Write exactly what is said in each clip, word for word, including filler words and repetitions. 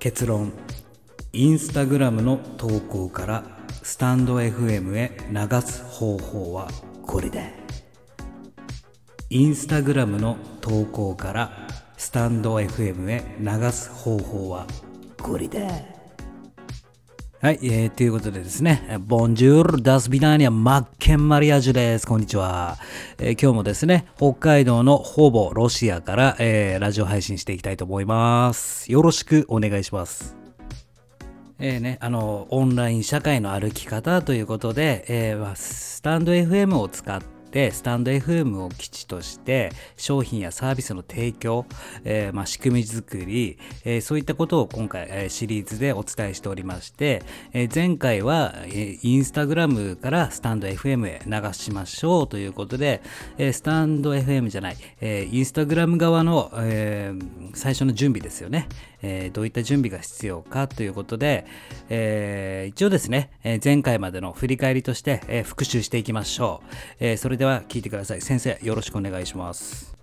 結論、Instagram の投稿からスタンド エフエム へ流す方法はこれだ。Instagram の投稿からスタンド エフエム へ流す方法はこれだ。はい、えー、ということでですね、ボンジュールダスビナーニャマッケンマリアージュです。こんにちは、えー、今日もですね、北海道のほぼロシアから、えー、ラジオ配信していきたいと思います。よろしくお願いします。えーね、あのオンライン社会の歩き方ということで、えーまあ、スタンド エフエム を使ってでスタンド エフエム を基地として商品やサービスの提供、えーまあ、仕組み作り、えー、そういったことを今回、えー、シリーズでお伝えしておりまして、えー、前回は、えー、インスタグラムからスタンド エフエム へ流しましょうということで、えー、スタンド エフエム じゃない、えー、インスタグラム側の、えー、最初の準備ですよね、えー、どういった準備が必要かということで、えー、一応ですね、えー、前回までの振り返りとして、えー、復習していきましょう、えー、それでは聞いてください。先生、よろしくお願いします。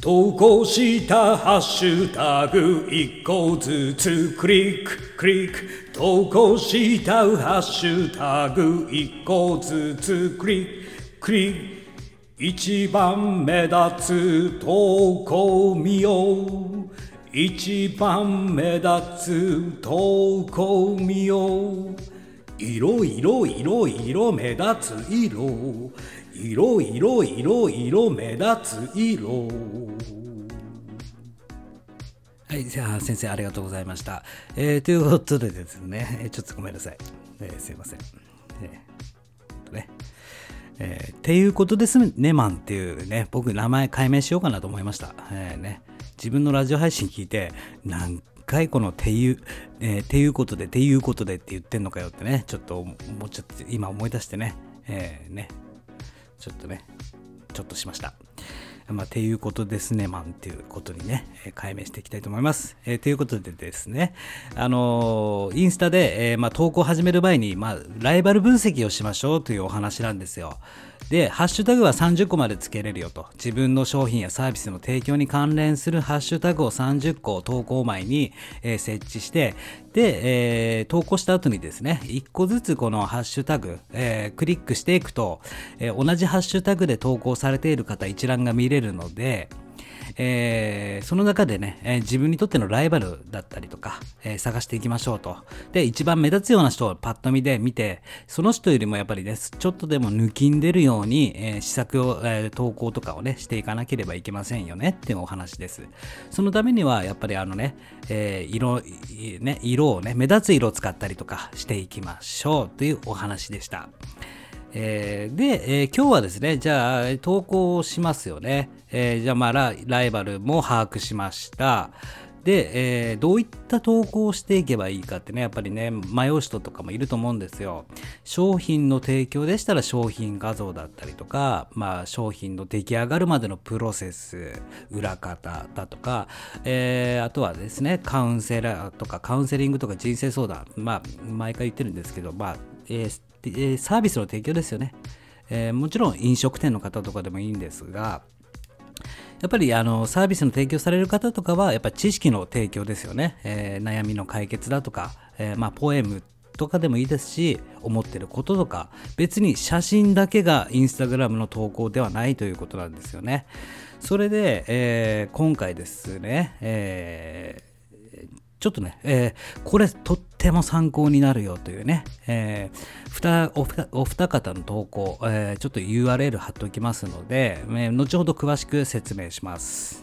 投稿したハッシュタグいっこずつクリッククリック、投稿したハッシュタグいっこずつクリッククリック、一番目立つ投稿見よう、一番目立つ投稿見よう、色色色色目立つ色、色色色色目立つ色。はい、じゃあ先生ありがとうございました、えー、ということでですね、ちょっとごめんなさい、えー、すいません、えーねえー、っていうことですね、マンっていうね、僕名前改名しようかなと思いました、えーね、自分のラジオ配信聞いてなんか解雇のていう、えー、ていうことでていうことでって言ってんのかよってね、ちょっともうちょっと今思い出してね、えー、ねちょっとねちょっとしました。まあ、ていうことですね、マンっていうことにね、えー、解明していきたいと思います。えー、ということでですね、あのー、インスタで、えーまあ、投稿を始める前に、まあ、ライバル分析をしましょうというお話なんですよ。で、ハッシュタグはさんじゅっこまでつけれるよと。自分の商品やサービスの提供に関連するハッシュタグをさんじゅっこ投稿前に、えー、設置して、で、えー、投稿した後にですね、いっこずつこのハッシュタグ、えー、クリックしていくと、えー、同じハッシュタグで投稿されている方一覧が見れるるので、えー、その中でね、えー、自分にとってのライバルだったりとか、えー、探していきましょうと。で、一番目立つような人をパッと見で見て、その人よりもやっぱりね、ちょっとでも抜きんでるように、えー、施策を、えー、投稿とかをねしていかなければいけませんよねっていうお話です。そのためにはやっぱりあのね、えー、色ね色をね目立つ色を使ったりとかしていきましょうというお話でした。えー、で、えー、今日はですね、じゃあ投稿しますよね、えー、じゃあまあ ラ, ライバルも把握しました。で、えー、どういった投稿をしていけばいいかってね、やっぱりね迷う人とかもいると思うんですよ。商品の提供でしたら商品画像だったりとか、まあ、商品の出来上がるまでのプロセス、裏方だとか、えー、あとはですねカウンセラーとかカウンセリングとか人生相談、まあ毎回言ってるんですけど、まあ、えーサービスの提供ですよね、えー、もちろん飲食店の方とかでもいいんですが、やっぱりあのサービスの提供される方とかはやっぱ知識の提供ですよね、えー、悩みの解決だとか、えーまあ、ポエムとかでもいいですし、思ってることとか、別に写真だけがインスタグラムの投稿ではないということなんですよね。それで、えー、今回ですね、えーちょっとね、えー、これとっても参考になるよというね、えー、ふたおふたお二方の投稿、えー、ちょっと ユーアールエル 貼っておきますので、えー、後ほど詳しく説明します。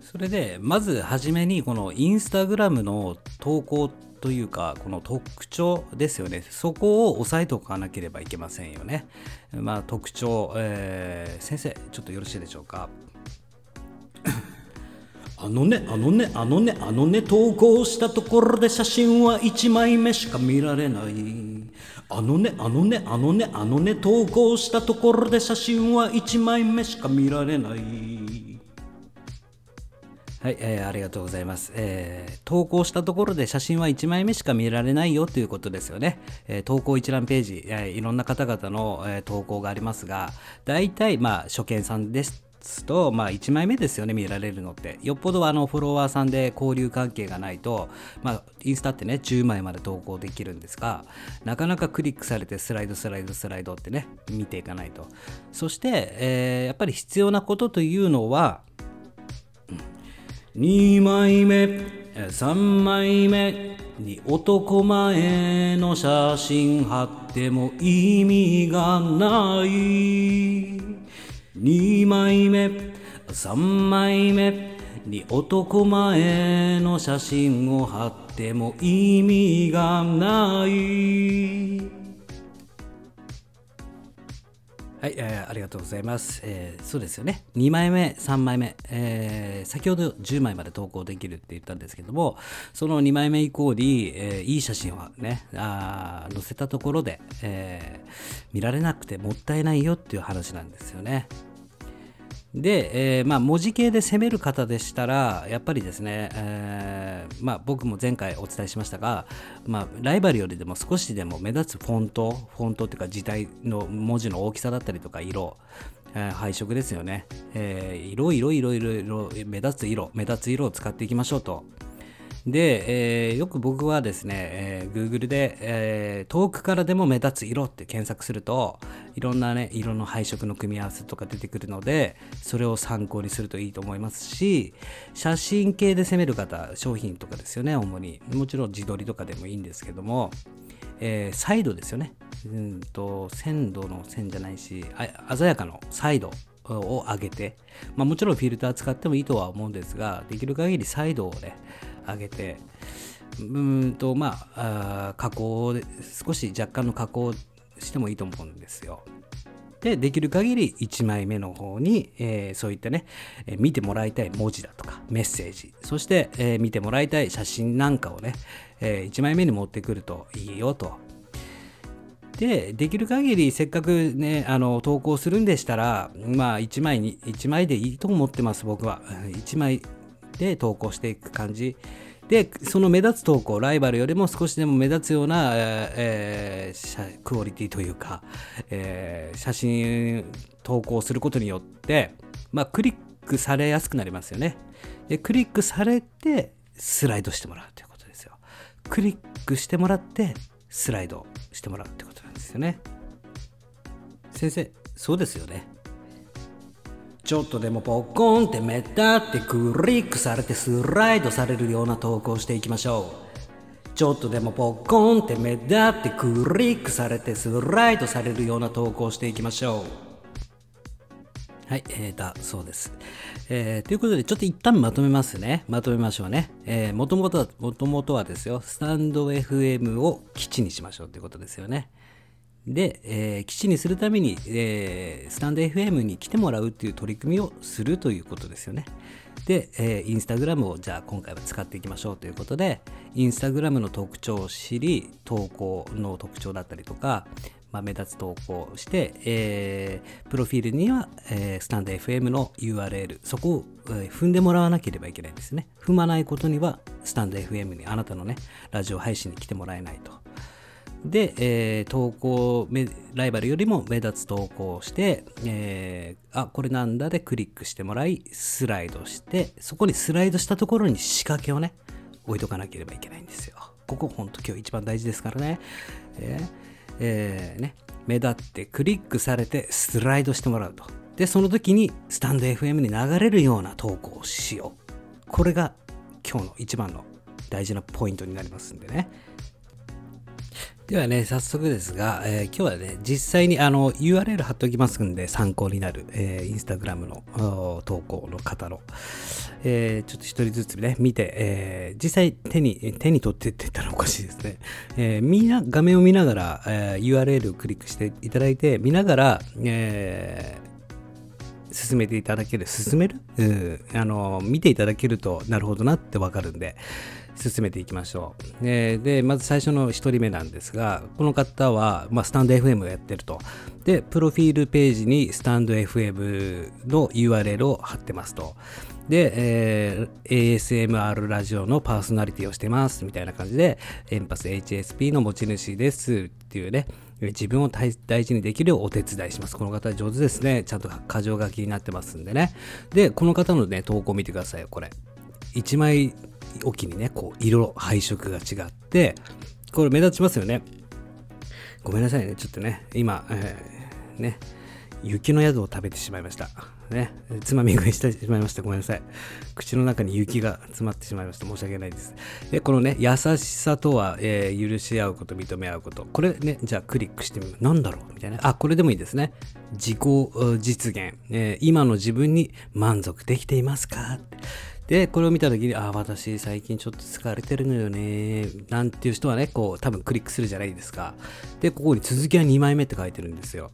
それでまずはじめにこのインスタグラムの投稿というか、この特徴ですよね。そこを押さえておかなければいけませんよね。まあ特徴、えー、先生ちょっとよろしいでしょうか。あのねあのねあのねあのね投稿したところで写真はいちまいめしか見られない、あのねあのねあのねあのね投稿したところで写真はいちまいめしか見られない。はい、えー、ありがとうございます、えー、投稿したところで写真はいちまいめしか見られないよということですよね、えー、投稿一覧ページ、えー、いろんな方々の、えー、投稿がありますが、だいたいまあ初見さんですつと、まあ、いちまいめですよね、見られるのって。よっぽどあのフォロワーさんで交流関係がないと、まあ、インスタってねじゅうまいまで投稿できるんですが、なかなかクリックされてスライドスライドスライドってね見ていかないと。そして、えー、やっぱり必要なことというのはにまいめさんまいめに男前の写真貼っても意味がない。にまいめさんまいめに男前の写真を貼っても意味がない。はい、えー、ありがとうございます、えー、そうですよね。にまいめさんまいめ、えー、先ほどじゅうまいまで投稿できるって言ったんですけども、そのにまいめ以降に、えー、いい写真をねあ載せたところで、えー、見られなくてもったいないよっていう話なんですよね。で、えーまあ、文字系で攻める方でしたらやっぱりですね、えーまあ、僕も前回お伝えしましたが、まあ、ライバルよりでも少しでも目立つフォントフォントっていうか字体の文字の大きさだったりとか色、えー、配色ですよね、えー、色色色色色目立つ色目立つ色を使っていきましょうと。で、えー、よく僕はですね、えー、Google で、えー、遠くからでも目立つ色って検索するといろんなね色の配色の組み合わせとか出てくるので、それを参考にするといいと思いますし、写真系で攻める方、商品とかですよね、主にもちろん自撮りとかでもいいんですけども、えー、サイドですよね、うんと鮮度の線じゃないしあ鮮やかのサイドを上げて、まあ、もちろんフィルター使ってもいいとは思うんですが、できる限りサイドをね上げて、うーんとまあ、あ加工で少し若干の加工してもいいと思うんですよ。で、できる限りいちまいめの方に、えー、そういったね、えー、見てもらいたい文字だとかメッセージ、そして、えー、見てもらいたい写真なんかをね、えー、いちまいめに持ってくるといいよと。で、できる限りせっかくねあの投稿するんでしたら、まあいちまいにいちまいでいいと思ってます。僕はいちまいで投稿していく感じで、その目立つ投稿、ライバルよりも少しでも目立つような、えー、クオリティというか、えー、写真投稿することによって、まあ、クリックされやすくなりますよね。で、クリックされてスライドしてもらうということですよ。クリックしてもらってスライドしてもらうってことなんですよね。先生、そうですよね。ちょっとでもポッコンって目立ってクリックされてスライドされるような投稿をしていきましょう。ちょっとでもポッコンって目立ってクリックされてスライドされるような投稿をしていきましょう。はい、えー、だそうです、えー。ということで、ちょっと一旦まとめますね。まとめましょうね。えー、もともとは、もともとはですよ、スタンド エフエム を基地にしましょうということですよね。で、えー、基地にするために、えー、スタンド エフエム に来てもらうっていう取り組みをするということですよね。で、えー、Instagram をじゃあ今回は使っていきましょうということで、Instagram の特徴を知り、投稿の特徴だったりとか、まあ、目立つ投稿をして、えー、プロフィールには、えー、スタンド エフエム の ユーアールエル、そこを、えー、踏んでもらわなければいけないんですね。踏まないことにはスタンド エフエム にあなたのねラジオ配信に来てもらえないと。で、えー、投稿ライバルよりも目立つ投稿をして、えー、あこれなんだでクリックしてもらいスライドして、そこにスライドしたところに仕掛けをね置いとかなければいけないんですよ。ここほんと今日一番大事ですからね。えーえーね、目立ってクリックされてスライドしてもらうと。で、その時にスタンド エフエム に流れるような投稿をしよう。これが今日の一番の大事なポイントになりますんでね。ではね、早速ですが、えー、今日はね実際にあの ユーアールエル 貼っておきますんで、参考になる、えー、Instagram の投稿の方の、えー、ちょっと一人ずつね見て、えー、実際手に手に取ってって言ったらおかしいですね、えー、みんな画面を見ながら、えー、ユーアールエル をクリックしていただいて見ながら、えー進めていただける進める、うん、あの見ていただけるとなるほどなってわかるんで進めていきましょう。えー、でまず最初のひとりめなんですが、この方は、まあ、スタンド エフエム をやってると。でプロフィールページにスタンド エフエム の ユーアールエル を貼ってますと。で、えー、エーエスエムアール ラジオのパーソナリティをしてますみたいな感じで、エンパス エイチエスピー の持ち主ですっていうね、自分を大事にできるようお手伝いします。この方上手ですね。ちゃんと箇条書きになってますんでね。でこの方のね投稿見てくださいよ。これいちまいおきにねこう色配色が違って、これ目立ちますよね。ごめんなさいね、ちょっとね今、えー、ね雪の宿を食べてしまいましたね。つまみ食いしてしまいました。ごめんなさい、口の中に雪が詰まってしまいました。申し訳ないです。でこのね優しさとは、えー、許し合うこと、認め合うこと、これねじゃあクリックしてみる。なんだろうみたいな、あこれでもいいですね。自己実現、えー、今の自分に満足できていますか。でこれを見た時に、あ私最近ちょっと疲れてるのよねなんていう人はねこう多分クリックするじゃないですか。でここに続きはにまいめって書いてるんですよ。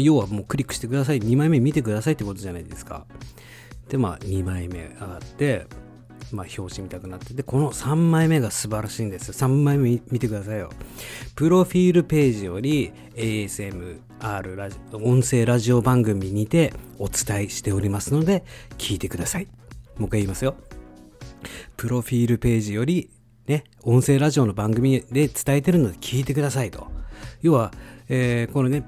要はもうクリックしてください、にまいめ見てくださいってことじゃないですか。でまあにまいめ上がってまあ表紙見たくなって、でこのさんまいめが素晴らしいんですよ。さんまいめ見てくださいよ。プロフィールページより エーエスエムアール ラジオ音声ラジオ番組にてお伝えしておりますので聞いてください。もう一回言いますよ。プロフィールページよりね音声ラジオの番組で伝えてるので聞いてくださいと。要は、えー、このね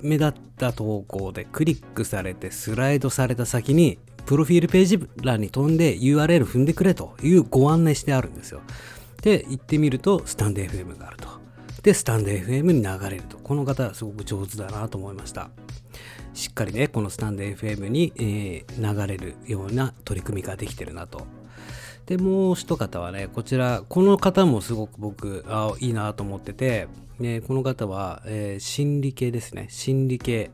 目立った投稿でクリックされてスライドされた先にプロフィールページ欄に飛んで ユーアールエル 踏んでくれというご案内してあるんですよ。で行ってみるとスタンド エフエム があると。でスタンド エフエム に流れると。この方すごく上手だなと思いました。しっかりねこのスタンド エフエム に、えー、流れるような取り組みができてるなと。でもう一方はね、こちらこの方もすごく僕あいいなと思ってて、ね、この方は、えー、心理系ですね。心理系、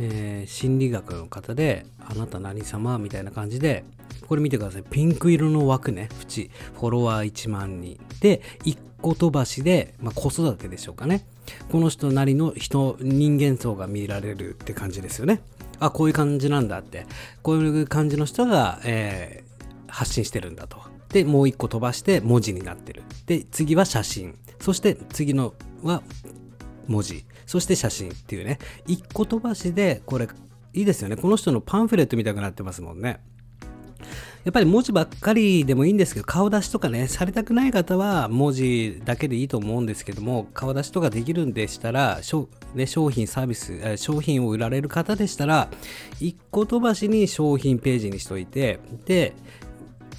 えー、心理学の方で、あなた何様みたいな感じで、これ見てください。ピンク色の枠ね、縁、フォロワーいちまんにんで一個飛ばしで、まあ、子育てでしょうかね。この人なりの人人間像が見られるって感じですよね。あこういう感じなんだって、こういう感じの人が、えー、発信してるんだと。でもう一個飛ばして文字になってる。で次は写真、そして次のは文字、そして写真っていうね、一個飛ばしで、これいいですよね。この人のパンフレット見たくなってますもんね。やっぱり文字ばっかりでもいいんですけど、顔出しとかねされたくない方は文字だけでいいと思うんですけども、顔出しとかできるんでしたら、商品サービス商品を売られる方でしたら、一個飛ばしに商品ページにしといて、で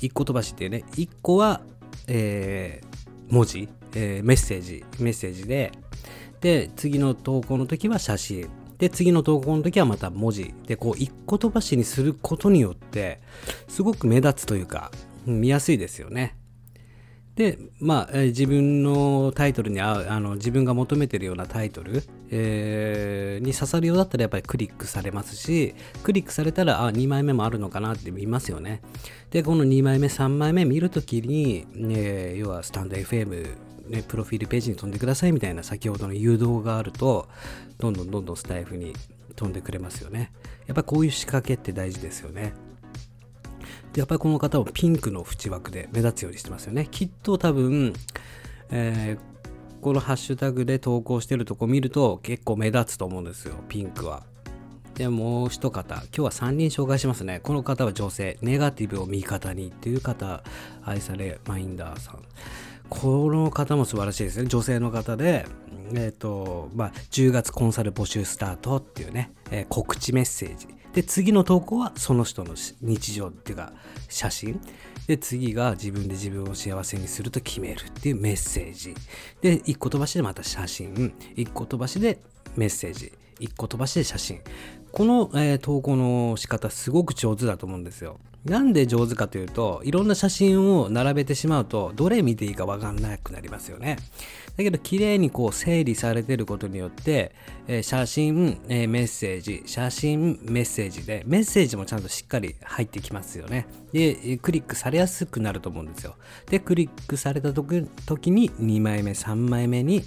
一個飛ばしっていうね、一個は、えー、文字、えー、メッセージメッセージで、で次の投稿の時は写真で、次の投稿の時はまた文字で、こう一個飛ばしにすることによってすごく目立つというか見やすいですよね。でまあ自分のタイトルに合う、あの自分が求めてるようなタイトル、えー、に刺さるようだったらやっぱりクリックされますし、クリックされたらあにまいめもあるのかなって見ますよね。でこのにまいめさんまいめ見るときに、えー、要はスタンド エフエムね、プロフィールページに飛んでくださいみたいな先ほどの誘導があると、どんどんどんどんスタイフに飛んでくれますよね。やっぱりこういう仕掛けって大事ですよね。でやっぱりこの方もピンクの縁枠で目立つようにしてますよね。きっと多分、えー、このハッシュタグで投稿してるとこ見ると結構目立つと思うんですよ、ピンクは。でもう一方、今日はさんにん紹介しますね。この方は女性、ネガティブを味方にっていう方、愛されマインダーさん、この方も素晴らしいですね。女性の方で、えーとまあ、じゅうがつコンサル募集スタートっていうね、えー、告知メッセージで、次の投稿はその人の日常っていうか写真で、次が自分で自分を幸せにすると決めるっていうメッセージで、一個飛ばしでまた写真、一個飛ばしでメッセージ、一個飛ばしで写真、この、えー、投稿の仕方すごく上手だと思うんですよ。なんで上手かというと、いろんな写真を並べてしまうとどれ見ていいかわかんなくなりますよね。だけど綺麗にこう整理されていることによって、えー、写真、えー、メッセージ、写真、メッセージで、メッセージもちゃんとしっかり入ってきますよね。でクリックされやすくなると思うんですよ。でクリックされた時、時ににまいめさんまいめに、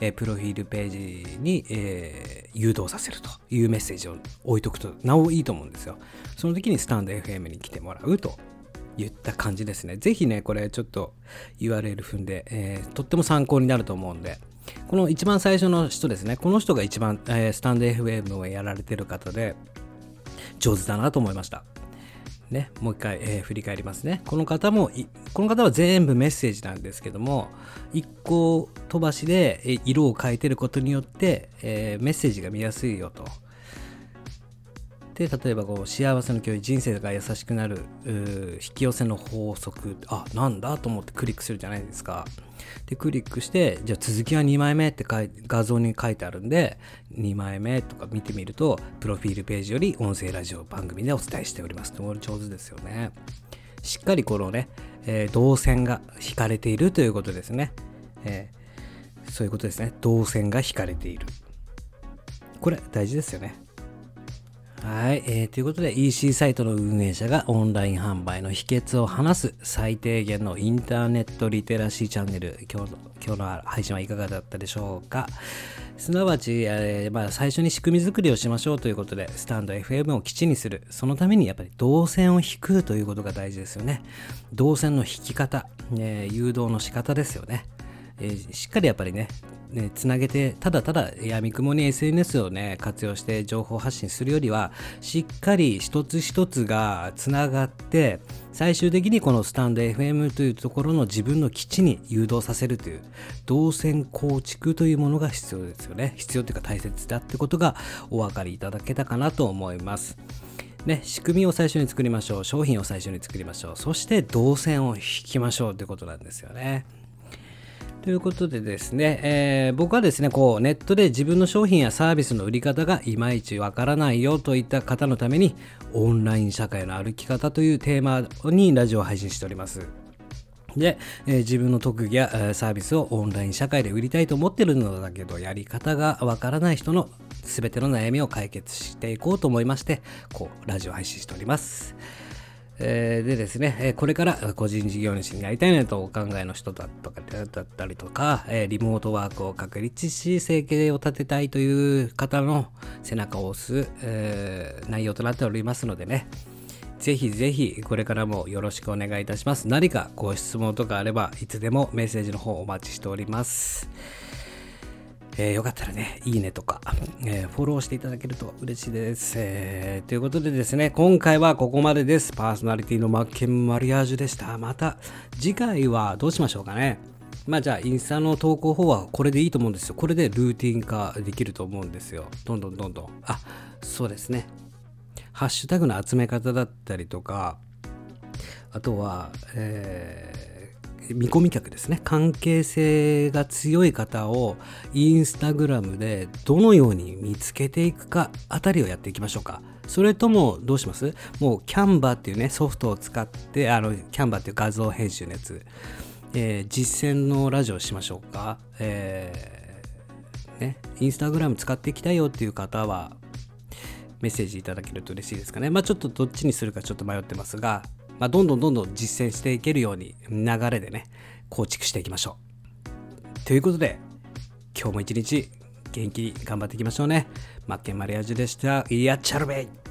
えー、プロフィールページに、えー、誘導させるというメッセージを置いとくとなおいいと思うんですよ。その時にスタンド エフエム に来てもらうといった感じですね。ぜひねこれちょっと ユーアールエル 踏んで、えー、とっても参考になると思うんで、この一番最初の人ですね、この人が一番、えー、スタンド エフエム をやられてる方で上手だなと思いました。ね、もう一回、えー、振り返りますね。この方もこの方は全部メッセージなんですけども、一個飛ばしで色を変えてることによって、えー、メッセージが見やすいよと。で、例えばこう幸せの共有、人生が優しくなる引き寄せの法則、あ、なんだと思ってクリックするじゃないですか。でクリックして、じゃあ続きはにまいめって画像に書いてあるんで、にまいめとか見てみると、プロフィールページより音声ラジオ番組でお伝えしております。と、上手ですよね。しっかりこのね、えー、動線が引かれているということですね、えー、そういうことですね。動線が引かれている、これ大事ですよね。はい、えー、ということで イーシー サイトの運営者がオンライン販売の秘訣を話す最低限のインターネットリテラシーチャンネル、今日の、今日の配信はいかがだったでしょうか。すなわち、えーまあ、最初に仕組み作りをしましょうということで、スタンド エフエム を基地にする。そのためにやっぱり動線を引くということが大事ですよね。動線の引き方、えー、誘導の仕方ですよね。えー、しっかりやっぱりね、ね、つなげて、ただただ闇雲に エスエヌエス をね活用して情報発信するよりは、しっかり一つ一つがつながって、最終的にこのスタンド エフエム というところの自分の基地に誘導させるという動線構築というものが必要ですよね。必要というか大切だってことがお分かりいただけたかなと思いますね。仕組みを最初に作りましょう。商品を最初に作りましょう。そして動線を引きましょうということなんですよね。ということでですね、えー、僕はですね、こうネットで自分の商品やサービスの売り方がいまいちわからないよといった方のために、オンライン社会の歩き方というテーマにラジオを配信しております。で、えー、自分の特技やサービスをオンライン社会で売りたいと思ってるのだけど、やり方がわからない人の全ての悩みを解決していこうと思いまして、こうラジオを配信しております。でですね、これから個人事業主になりたいなとお考えの人だとかだったりとか、リモートワークを確立し生計を立てたいという方の背中を押す、えー、内容となっておりますのでね、ぜひぜひこれからもよろしくお願いいたします。何かご質問とかあれば、いつでもメッセージの方お待ちしております。えー、よかったらね、いいねとか、えー、フォローしていただけると嬉しいです。えー、ということでですね、今回はここまでです。パーソナリティのマッケンマリアージュでした。また次回はどうしましょうかね。まあじゃあインスタの投稿法はこれでいいと思うんですよ。これでルーティン化できると思うんですよ。どんどんどんどん。あ、そうですね。ハッシュタグの集め方だったりとか、あとは、えー見込み客ですね。関係性が強い方をインスタグラムでどのように見つけていくかあたりをやっていきましょうか。それともどうします？もうキャンバーっていうねソフトを使って、あのキャンバーっていう画像編集のやつ、えー、実践のラジオしましょうか。えー、ね、インスタグラム使っていきたいよっていう方はメッセージいただけると嬉しいですかね。まあちょっとどっちにするかちょっと迷ってますが、まあ、どんどんどんどん実践していけるように流れでね構築していきましょう。ということで今日も一日元気に頑張っていきましょうね。マッケンマリアージュでした。やっちゃるべい。